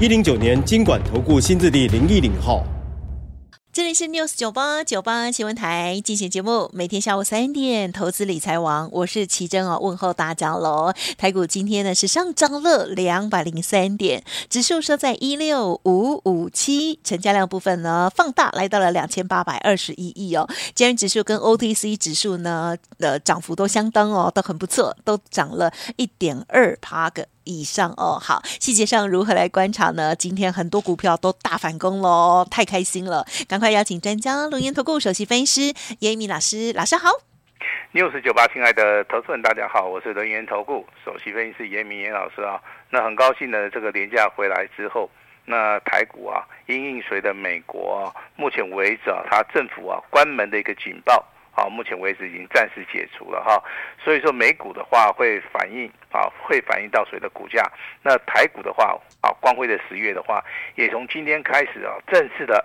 109年金管投顾新字第010号。这里是 NEWS98 新闻台进行节目，每天下午3点投资理财王，我是齐珍哦，问候大家喽。台股今天呢是上涨了203点，指数收在16557，成交量部分呢放大来到了2821亿哦。加元指数跟 OTC 指数呢涨幅都相当哦，都很不错，都涨了 1.2% 以上哦。好，细节上如何来观察呢？今天很多股票都大反攻咯，太开心了，赶快邀请专家轮源投顾首席分析师严益民老师，老师好。NEWS98亲爱的投资人大家好，我是轮源投顾首席分析师严益民严老师啊。那很高兴的，这个连假回来之后，那台股啊因应随着美国、目前为止啊它政府啊关门的一个警报啊，目前为止已经暂时解除了哈，所以说美股的话会反映到谁的股价。那台股的话啊，光辉的10月的话，也从今天开始啊，正式的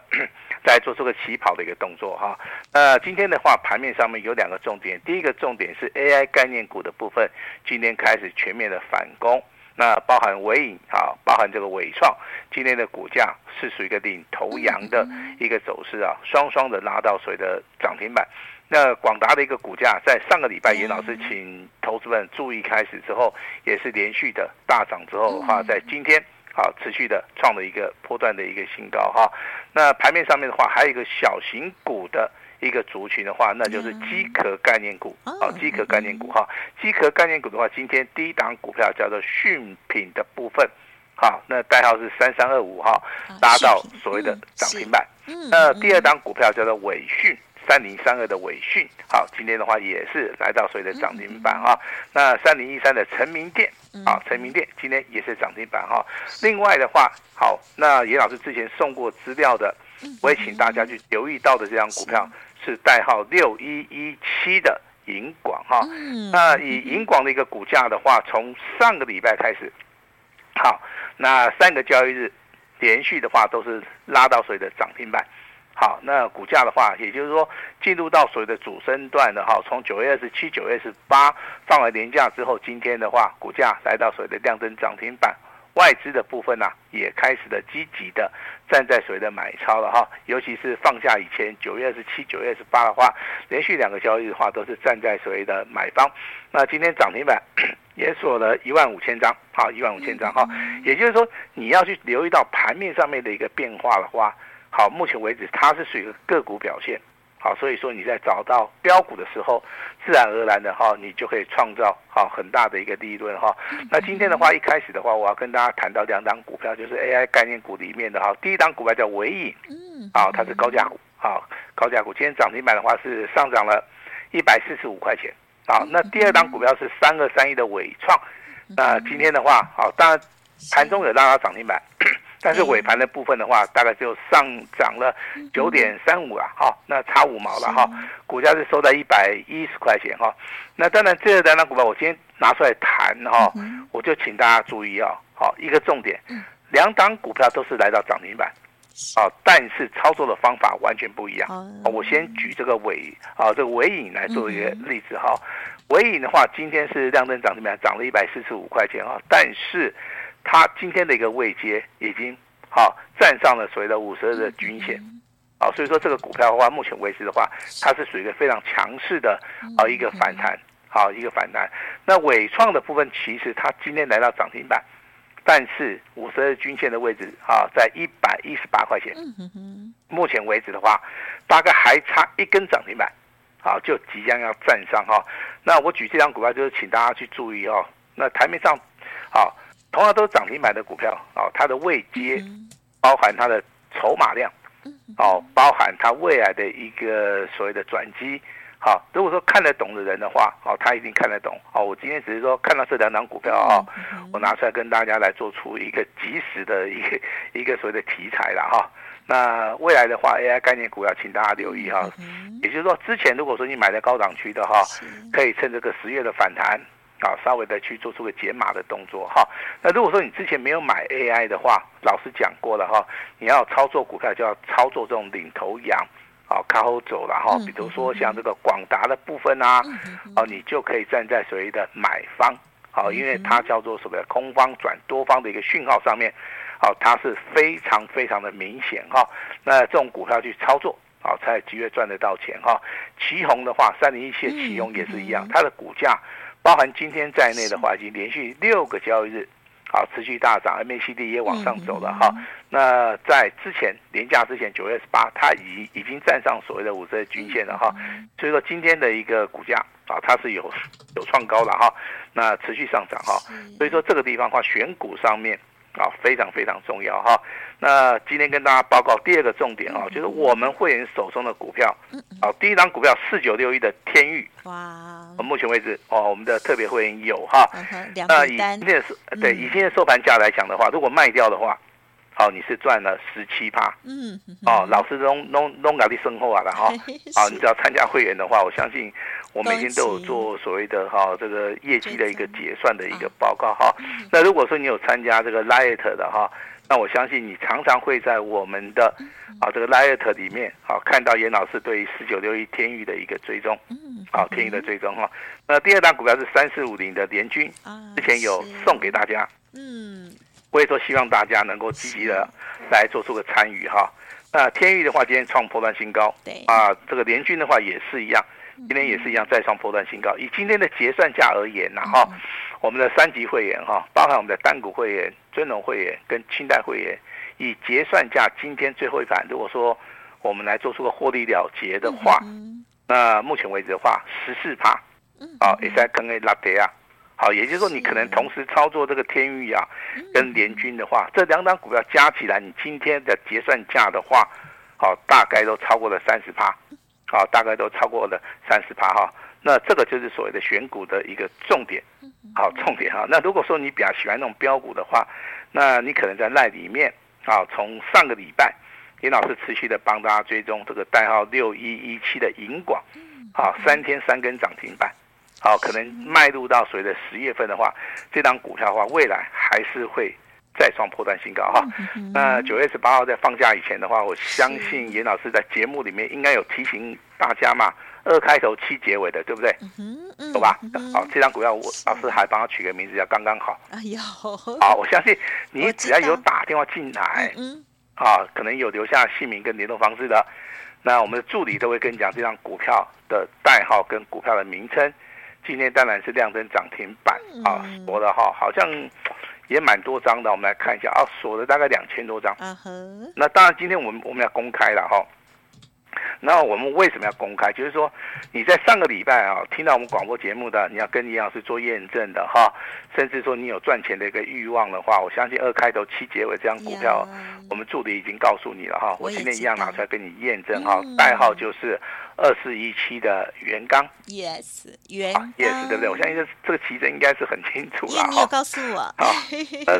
在做这个起跑的一个动作哈。那今天的话，盘面上面有2个重点，第一个重点是 AI 概念股的部分，今天开始全面的反攻。那包含微影啊，包含这个伟创，今天的股价是属于一个领头羊的一个走势啊，双双的拉到所谓的涨停板。那广达的一个股价在上个礼拜严老师请投资们注意开始之后，也是连续的大涨之后的话，在今天啊持续的创了一个波段的一个新高哈。那盘面上面的话，还有一个小型股的一个族群的话，那就是机壳概念股啊，机壳概念股哈，机壳概念股的话，今天第一档股票叫做讯品的部分。好，那代号是3325哈，拉到所谓的涨停板。那第2档股票叫做伟讯，3032的伟讯，好，今天的话也是来到所谓的涨停板啊。那3013的成名店，好，成名店今天也是涨停板哈。另外的话，好，那严老师之前送过资料的，我也请大家去留意到的这张股票是代号6117的银广哈。那以银广的一个股价的话，从上个礼拜开始，好，那3个交易日连续的话都是拉到所谓的涨停板。好，那股价的话，也就是说进入到所谓的主升段的哈，从9月27、9月28放完年假之后，今天的话，股价来到所谓的亮灯涨停板。外资的部分呢、啊，也开始的积极的站在所谓的买超了哈，尤其是放假以前9月27、9月28的话，连续2个交易日的话都是站在所谓的买方。那今天涨停板也锁了15000张，好，15000张哈，也就是说你要去留意到盘面上面的一个变化的话。好，目前为止它是属于个股表现，好，所以说你在找到标股的时候，自然而然的哈，你就可以创造好很大的一个利润哈。那今天的话，一开始的话，我要跟大家谈到2档股票，就是 AI 概念股里面的哈。第一档股票叫微影，好，它是高价股，好，高价股，今天涨停板的话是上涨了145块钱，好，那第2档股票是3231的伟创，那今天的话，好，当然盘中有拉到涨停板。但是尾盘的部分的话，大概就上涨了 9.35 啦，好，那差5毛啦哈，股价是收在110块钱哈。那当然这2档股票我今天拿出来谈哈，我就请大家注意啊，好，一个重点，2档股票都是来到涨停板。啊，但是操作的方法完全不一样。我先举这个微影来做一个例子哈。微影的话，今天是亮灯涨停板，涨了145块钱啊，但是它今天的一个位阶已经好站上了所谓的52日的均线，好，所以说这个股票的话，目前为止的话，它是属于一个非常强势的一个反弹，好，一个反弹。那伟创的部分，其实它今天来到涨停板，但是52日均线的位置啊，在118块钱，目前为止的话，大概还差1根涨停板，好，就即将要站上哈。那我举这张股票就是请大家去注意哦，那台面上好。同样都是涨停板的股票，哦，它的位阶，包含它的筹码量，哦，包含它未来的一个所谓的转机，好，如果说看得懂的人的话，好，他一定看得懂。好，我今天只是说看到这两档股票啊，我拿出来跟大家来做出一个及时的一个所谓的题材了哈。那未来的话 ，AI 概念股要请大家留意哈。也就是说，之前如果说你买在高档区的哈，可以趁这个10月的反弹。啊，稍微的去做出个解码的动作哈。那如果说你之前没有买 AI 的话，老师讲过了哈，你要操作股票就要操作这种领头羊，啊，靠后走了哈。比如说像这个广达的部分啊，哦，你就可以站在所谓的买方，好，因为它叫做什么空方转多方的一个讯号上面，好，它是非常非常的明显哈。那这种股票去操作。好，才几月赚得到钱哈。旗宏的话，3017的旗宏也是一样，它的股价包含今天在内的话，已经连续6个交易日，好，持续大涨 ，MACD 也往上走了哈。那在之前连假之前9月18日，它已经站上所谓的50日均线了哈。所以说今天的一个股价啊，它是有创高了哈，那持续上涨哈。所以说这个地方的话，选股上面。啊，非常非常重要哈。那今天跟大家报告第二个重点啊，就是我们会员手中的股票。好，第一档股票4961的天钰。哇！目前为止哦，我们的特别会员有哈。那以今天对以今天收盘价来讲的话，如果卖掉的话，好，你是赚了17%。嗯。哦，老师弄搞的身后啊了哈。好，你只要参加会员的话，我相信。我每天都有做所谓的哈这个业绩的一个结算的一个报告哈。那如果说你有参加这个 LIET 的哈，那我相信你常常会在我们的啊这个 LIET 里面啊看到严老师对于4961天钰的一个追踪，啊天钰的追踪哈。那第二档股票是3450的联钧，之前有送给大家，我也说希望大家能够积极的来做出个参与哈。那天钰的话今天创波段新高，啊这个联钧的话也是一样。今天也是一样再创波段新高。以今天的结算价而言啊哈，我们的3级会员哈，包含我们的单股会员、尊荣会员跟清代会员，以结算价今天最后一盘，如果说我们来做出个获利了结的话，那目前为止的话14%，啊，也在跟 A 拉跌啊。好，也就是说你可能同时操作这个天钰啊跟联钧的话，这两档股票加起来，你今天的结算价的话，好，大概都超过了30%。好，大概都超过了 30% 哈，那这个就是所谓的选股的一个重点。好，重点哈。那如果说你比较喜欢那种标股的话，那你可能在LINE里面啊，从上个礼拜林老师持续的帮大家追踪这个代号6117的银广，好，3天3根涨停板。好，可能迈入到所谓的10月份的话，这档股票的话，未来还是会再创波段新高哈。那9月18号在放假以前的话，我相信严老师在节目里面应该有提醒大家嘛，2开头7结尾的，对不对？懂吧？好，这张股票我老师还帮他取个名字叫刚刚好。哎呦，好，我相信你只要有打电话进来，啊，可能有留下姓名跟联络方式的，那我们的助理都会跟你讲这张股票的代号跟股票的名称。今天当然是亮灯涨停板啊，锁的哈，好像。也蛮多张的，我们来看一下啊，锁了大概2000多张。那当然，今天我们要公开了哈。那我们为什么要公开？就是说你在上个礼拜啊，听到我们广播节目的，你要跟李老师做验证的哈，甚至说你有赚钱的一个欲望的话，我相信2开头7结尾这张股票，我们助理已经告诉你了哈。我今天一样拿出来跟你验证哈，代号就是2417的元刚 ，yes， 元刚 ，yes， 对不对？我相信这个奇珍应该是很清楚了哈。你有告诉我。好，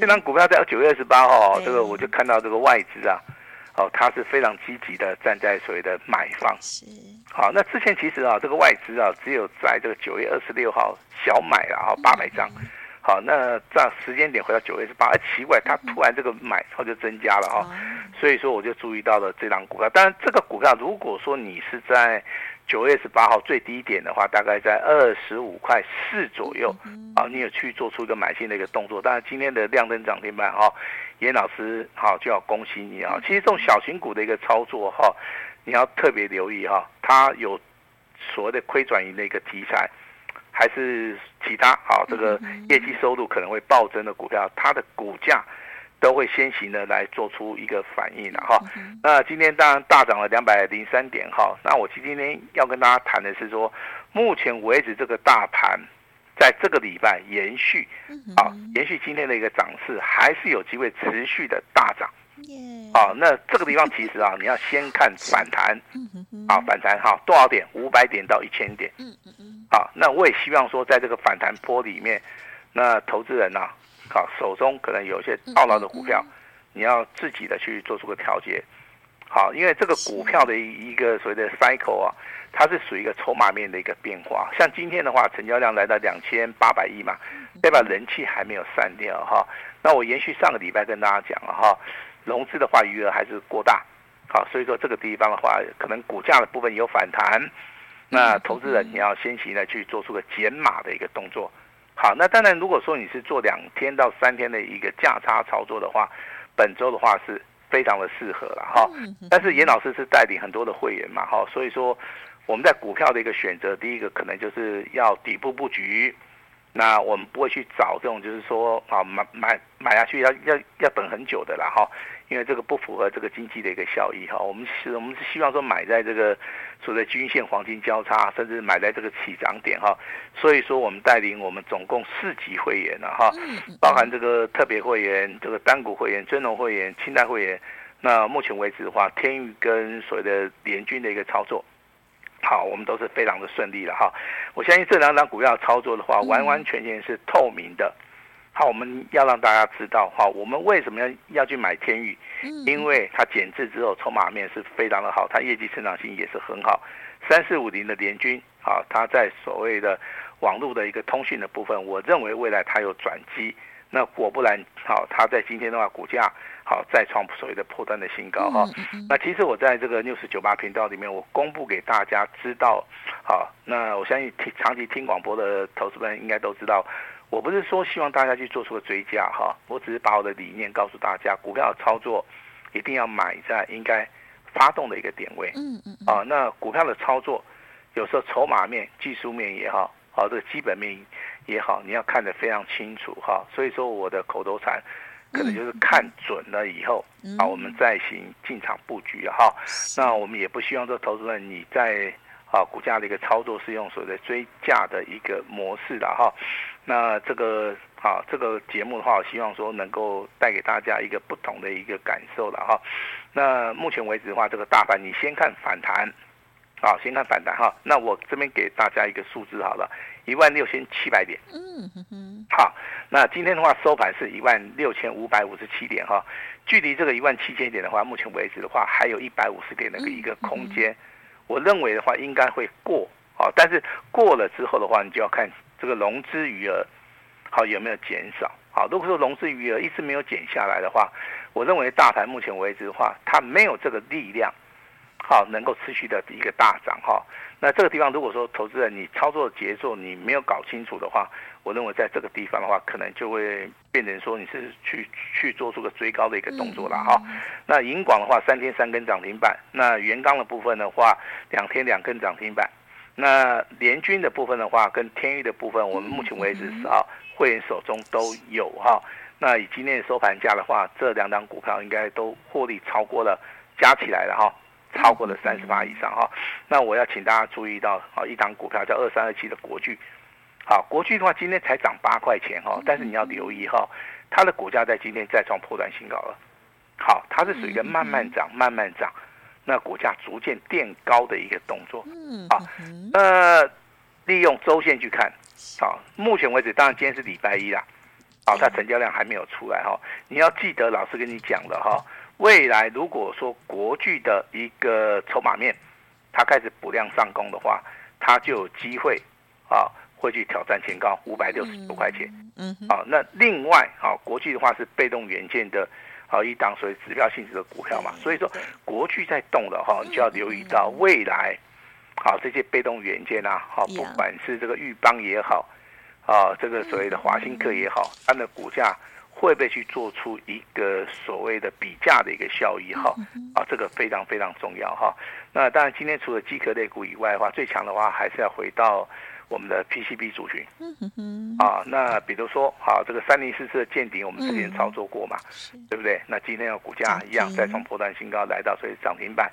这张股票在9月28号，这个我就看到这个外资啊。哦，它是非常积极的站在所谓的买方。是。好，那之前其实啊，这个外资啊，只有在这个9月26号小买了啊800张。好，那这时间点回到9月18，奇怪，它突然这个买超就增加了啊，所以说我就注意到了这档股票。当然，这个股票如果说你是在9月18号最低点的话，大概在25.4块左右啊，你有去做出一个买进的一个动作。当然，今天的亮灯涨停板哈。严老师，好，就要恭喜你啊！其实这种小型股的一个操作哈，你要特别留意哈，它有所谓的亏转盈的一个题材，还是其他啊这个业绩收入可能会暴增的股票，它的股价都会先行的来做出一个反应了哈。那今天当然大涨了203点哈。那我今天要跟大家谈的是说，目前为止这个大盘。在这个礼拜延续，啊，延续今天的一个涨势，还是有机会持续的大涨。啊，那这个地方其实啊，你要先看反弹，啊，反弹哈，多少点？500点到1000点，啊，那我也希望说，在这个反弹波里面，那投资人啊，好，手中可能有一些套牢的股票，你要自己的去做出个调节，好，因为这个股票的一个所谓的 cycle 啊，它是属于一个筹码面的一个变化。像今天的话，成交量来到2800亿嘛，代表人气还没有散掉哈。那我延续上个礼拜跟大家讲了哈。融资的话余额还是过大，好，所以说这个地方的话，可能股价的部分有反弹，那投资人你要先行的去做出个减码的一个动作。好，那当然如果说你是做2天到3天的一个价差操作的话，本周的话是非常的适合了哈。但是严老师是带领很多的会员嘛哈，所以说我们在股票的一个选择，第一个可能就是要底部布局。那我们不会去找这种就是说啊买下去要等很久的啦哈，因为这个不符合这个经济的一个效益哈。我们是希望说买在这个所谓的均线黄金交叉，甚至买在这个起涨点哈。所以说我们带领我们总共4级会员了哈，包含这个特别会员、这个单股会员、尊荣会员、清代会员。那目前为止的话，天宇跟所谓的联军的一个操作。好，我们都是非常的顺利了哈。我相信这2张股票操作的话，完完全全是透明的。好，我们要让大家知道哈，我们为什么要去买天宇，因为它减资之后筹码面是非常的好，它业绩成长性也是很好。3450的联军，好，它在所谓的网络的一个通讯的部分，我认为未来它有转机。那果不然，好，它在今天的话，股价好再创所谓的破断的新高哈。那其实我在这个 NEWS98 频道里面，我公布给大家知道，好，那我相信长期听广播的投资们应该都知道，我不是说希望大家去做出个追加哈，我只是把我的理念告诉大家，股票操作一定要买在应该发动的一个点位。啊，那股票的操作有时候筹码面、技术面也好，好，这个基本面也好，你要看得非常清楚哈。所以说我的口头禅可能就是看准了以后啊，我们再行进场布局哈。那我们也不希望说投资人你在啊股价的一个操作是用所谓的追价的一个模式的哈。那这个节目的话，我希望说能够带给大家一个不同的一个感受了哈。那目前为止的话，这个大盘你先看反弹。好，先看反弹哈。那我这边给大家一个数字好了，16700点。好，那今天的话收盘是16557点哈，距离这个17000点的话，目前为止的话还有150点的一个空间。我认为的话应该会过，好，但是过了之后的话，你就要看这个融资余额好有没有减少。好，如果说融资余额一直没有减下来的话，我认为大盘目前为止的话，它没有这个力量。好，能够持续的一个大涨哈。那这个地方如果说投资人你操作节奏你没有搞清楚的话，我认为在这个地方的话，可能就会变成说你是去做出个追高的一个动作了哈。那银广的话3天3根涨停板，那元刚的部分的话2天2根涨停板，那联军的部分的话跟天域的部分，我们目前为止是会员手中都有哈。那以今天的收盘价的话，这2张股票应该都获利超过了，加起来了哈。超过了30%以上哈。那我要请大家注意到一档股票叫2327的国巨。好，国巨的话今天才涨8块钱哈，但是你要留意哈，它的股价在今天再创破断新高了。好，它是属于一个慢慢涨，那股价逐渐垫高的一个动作。好，利用周线去看。好，目前为止，当然今天是礼拜一啦。好，它成交量还没有出来哈。你要记得老师跟你讲的哈。未来如果说国巨的一个筹码面，它开始补量上攻的话，它就有机会啊，会去挑战前高569块钱。那另外啊，国巨的话是被动元件的一档所谓指标性质的股票嘛，所以说国巨在动的哈，你就要留意到未来，好，这些被动元件啊，好，不管是这个钰邦也好，啊，这个所谓的华新科也好，它的股价。会不会去做出一个所谓的比价的一个效益哈？啊，这个非常非常重要哈。那当然，今天除了机壳类股以外的话，最强的话还是要回到我们的 PCB 族群。啊，那比如说，好，这个3044的见顶，我们之前操作过嘛，对不对？那今天的股价一样再从破断新高来到所以涨停板。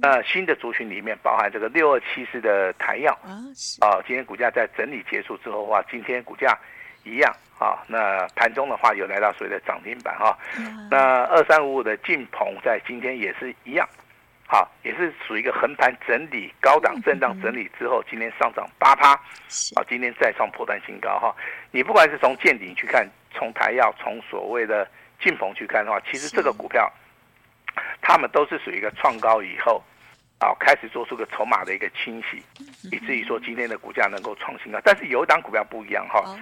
那新的族群里面包含这个6274的台药，啊，今天股价在整理结束之后的话，今天股价一样。啊，那盘中的话有来到所谓的涨停板哈、啊。那2355的晋鹏在今天也是一样，好、啊，也是属于一个横盘整理、高档震荡整理之后，今天上涨 8%， 啊，今天再创破断新高哈、啊。你不管是从见顶去看，从台药，从所谓的晋鹏去看的话，其实这个股票，他们都是属于一个创高以后。啊，开始做出个筹码的一个清洗，以至于说今天的股价能够创新高。但是有一档股票不一样哈、哦，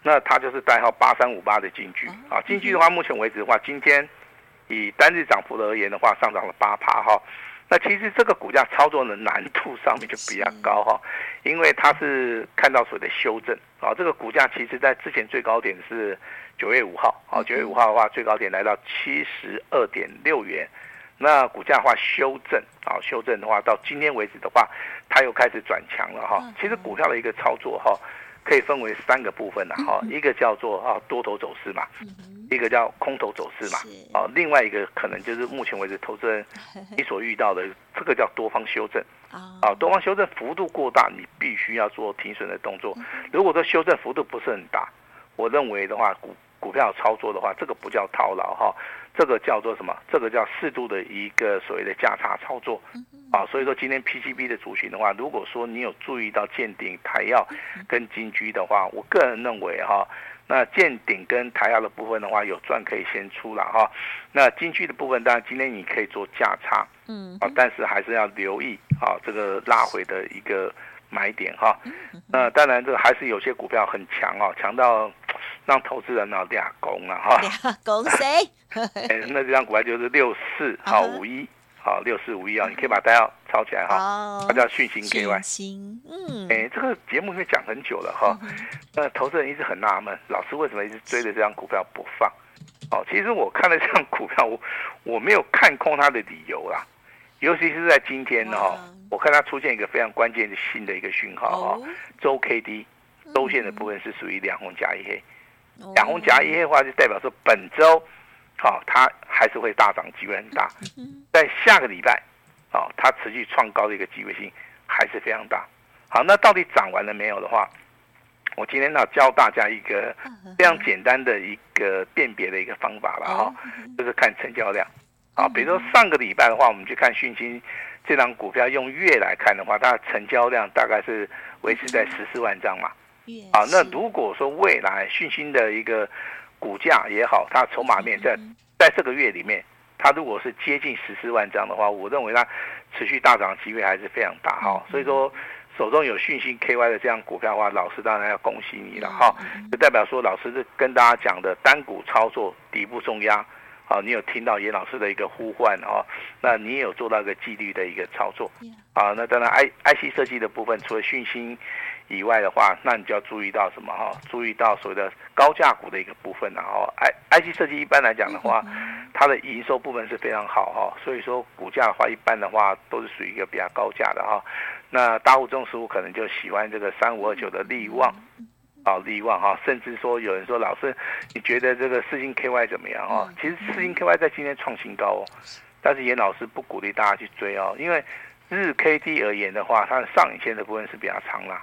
那它就是代号8358的金居啊。金居的话，目前为止的话，今天以单日涨幅而言的话，上涨了 8% 哈、哦。那其实这个股价操作的难度上面就比较高哈、哦，因为它是看到所谓的修正啊。这个股价其实在之前最高点是9月5号啊，9月5号的话最高点来到 72.6 元。那股价的话修正啊，修正的话到今天为止的话，它又开始转强了哈。其实股票的一个操作哈，可以分为三个部分的哈，一个叫做啊多头走势嘛，一个叫空头走势嘛，啊，另外一个可能就是目前为止投资人你所遇到的这个叫多方修正啊，多方修正幅度过大，你必须要做停损的动作。如果说修正幅度不是很大，我认为的话股票操作的话，这个不叫套牢哈。这个叫做什么？这个叫适度的一个所谓的价差操作，啊，所以说今天 PCB 的族群的话，如果说你有注意到健鼎、台药跟金居的话，我个人认为哈，那健鼎跟台药的部分的话，有赚可以先出了哈，那金居的部分当然今天你可以做价差，啊，但是还是要留意啊这个拉回的一个买点哈，那当然这个还是有些股票很强哦，强到。让投资人啊俩攻了哈，俩攻谁？那这张股票就是6451，好6451啊，你可以把代号抄起来哈，它叫讯星 KY。讯星，这个节目里面讲很久了哈，那投资人一直很纳闷，老师为什么一直追着这张股票不放？哦，其实我看了这张股票，我没有看空它的理由啦，尤其是在今天哦，我看它出现一个非常关键的新的一个讯号啊，周 KD 周线的部分是属于两红加一黑。两红夹一黑的话，就代表说本周，好、哦，它还是会大涨，机会很大。在下个礼拜，好、哦，它持续创高的一个机会性还是非常大。好，那到底涨完了没有的话，我今天要教大家一个非常简单的一个辨别的一个方法了哈、哦，就是看成交量。啊，比如说上个礼拜的话，我们去看讯星这档股票，用月来看的话，它的成交量大概是维持在14万张嘛。啊，那如果说未来讯星的一个股价也好，它筹码面在这个月里面，它如果是接近14万张的话，我认为它持续大涨的机会还是非常大哈、哦。所以说，手中有讯星 KY 的这样股票的话，老师当然要恭喜你了哈、哦。就代表说，老师是跟大家讲的单股操作底部重压，啊，你有听到严老师的一个呼唤哦，那你也有做到一个纪律的一个操作，啊，那当然 IC 设计的部分，除了讯星。以外的话，那你就要注意到什么哈？注意到所谓的高价股的一个部分然后 IC 设计一般来讲的话，它的营收部分是非常好哈，所以说股价的话，一般的话都是属于一个比较高价的哈。那大户中15可能就喜欢这个3529的利旺，啊利旺哈，甚至说有人说老师，你觉得这个世芯 KY 怎么样啊？其实世芯 KY 在今天创新高哦，但是严老师不鼓励大家去追哦，因为日 KD 而言的话，它的上影线的部分是比较长啦。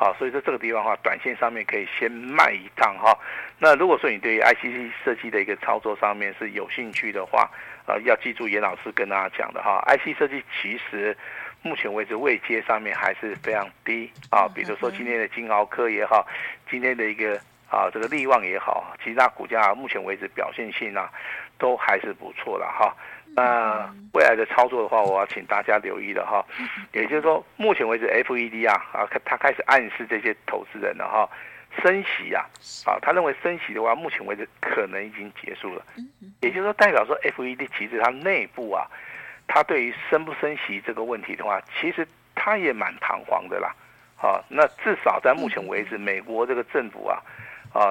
好，所以说这个地方的话，短线上面可以先卖一趟哈。那如果说你对于 IC 设计的一个操作上面是有兴趣的话，要记住严老师跟大家讲的哈 ，IC 设计其实目前为止位阶上面还是非常低啊。比如说今天的金豪科也好，今天的一个啊这个力旺也好，其他股价目前为止表现性啊都还是不错了哈。那未来的操作的话，我要请大家留意了哈，也就是说，目前为止 FED 啊，它开始暗示这些投资人了哈，升息啊，他认为升息的话，目前为止可能已经结束了，也就是说，代表说 FED 其实它内部啊，它对于升不升息这个问题的话，其实它也蛮彷徨的啦，啊，那至少在目前为止，美国这个政府啊，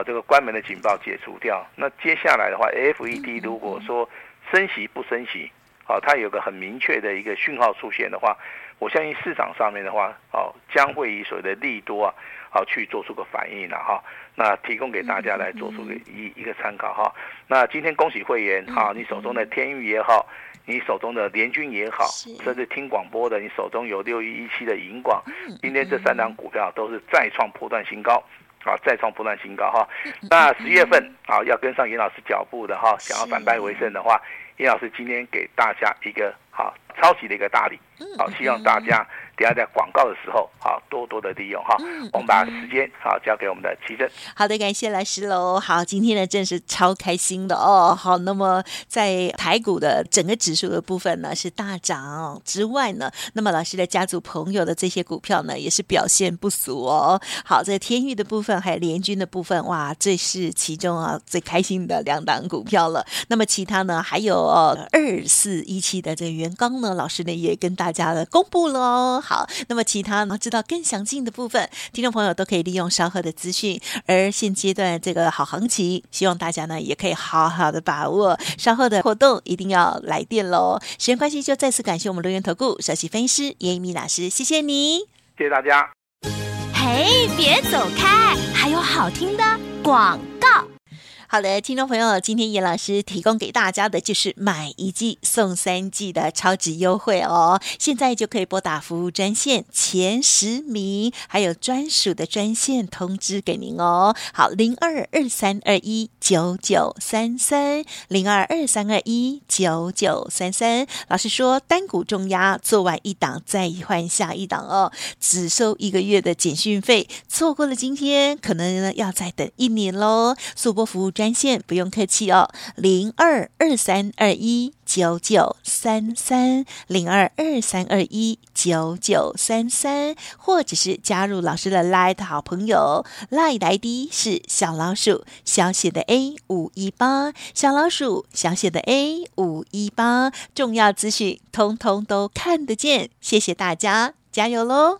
这个关门的警报解除掉，那接下来的话 ，FED 如果说升息不升息，啊，它有个很明确的一个讯号出现的话，我相信市场上面的话，哦、啊，将会以所谓的利多啊去做出个反应了、啊、哈。那提供给大家来做出一个参考哈、啊。那今天恭喜会员哈、啊，你手中的天钰也好，你手中的联钧也好，甚至听广播的，你手中有6117的银广，今天这3档股票都是再创破断新高。啊，再创不断新高哈。那10月份啊，要跟上严老师脚步的哈，想要反败为胜的话，严老师今天给大家一个好超级的一个大礼，好，希望大家等一下在广告的时候好多多的利用哈。我们把时间好交给我们的齐正。好的，感谢老师喽。好，今天呢真是超开心的哦。好，那么在台股的整个指数的部分呢是大涨之外呢，那么老师的家族朋友的这些股票呢也是表现不俗哦。好，在天域的部分还有联军的部分，哇，这是其中啊最开心的两档股票了。那么其他呢还有2417的这个元刚呢，老师呢也跟大家公布了。好，那么其他呢知道更详尽的部分，听众朋友都可以利用稍后的资讯。而现阶段这个好行情，希望大家呢也可以好好的把握稍后的活动，一定要来电咯。时间关系，就再次感谢我们轮源投顾首席分析师严一鸣老师，谢谢你，谢谢大家。嘿，别走开，还有好听的广告。好的，听众朋友，今天严老师提供给大家的就是买一季送3季的超值优惠哦！现在就可以拨打服务专线前10名，还有专属的专线通知给您哦。好，0223219933，0223219933。老师说单股重压，做完一档再换下一档哦，只收1个月的简讯费，错过了今天，可能呢要再等1年喽。速拨服务专线不用客气哦，0223219933，0223219933，或者是加入老师的 LIET 好朋友 ，LIET 的 ID 是A518，A518，重要资讯通通都看得见，谢谢大家，加油喽！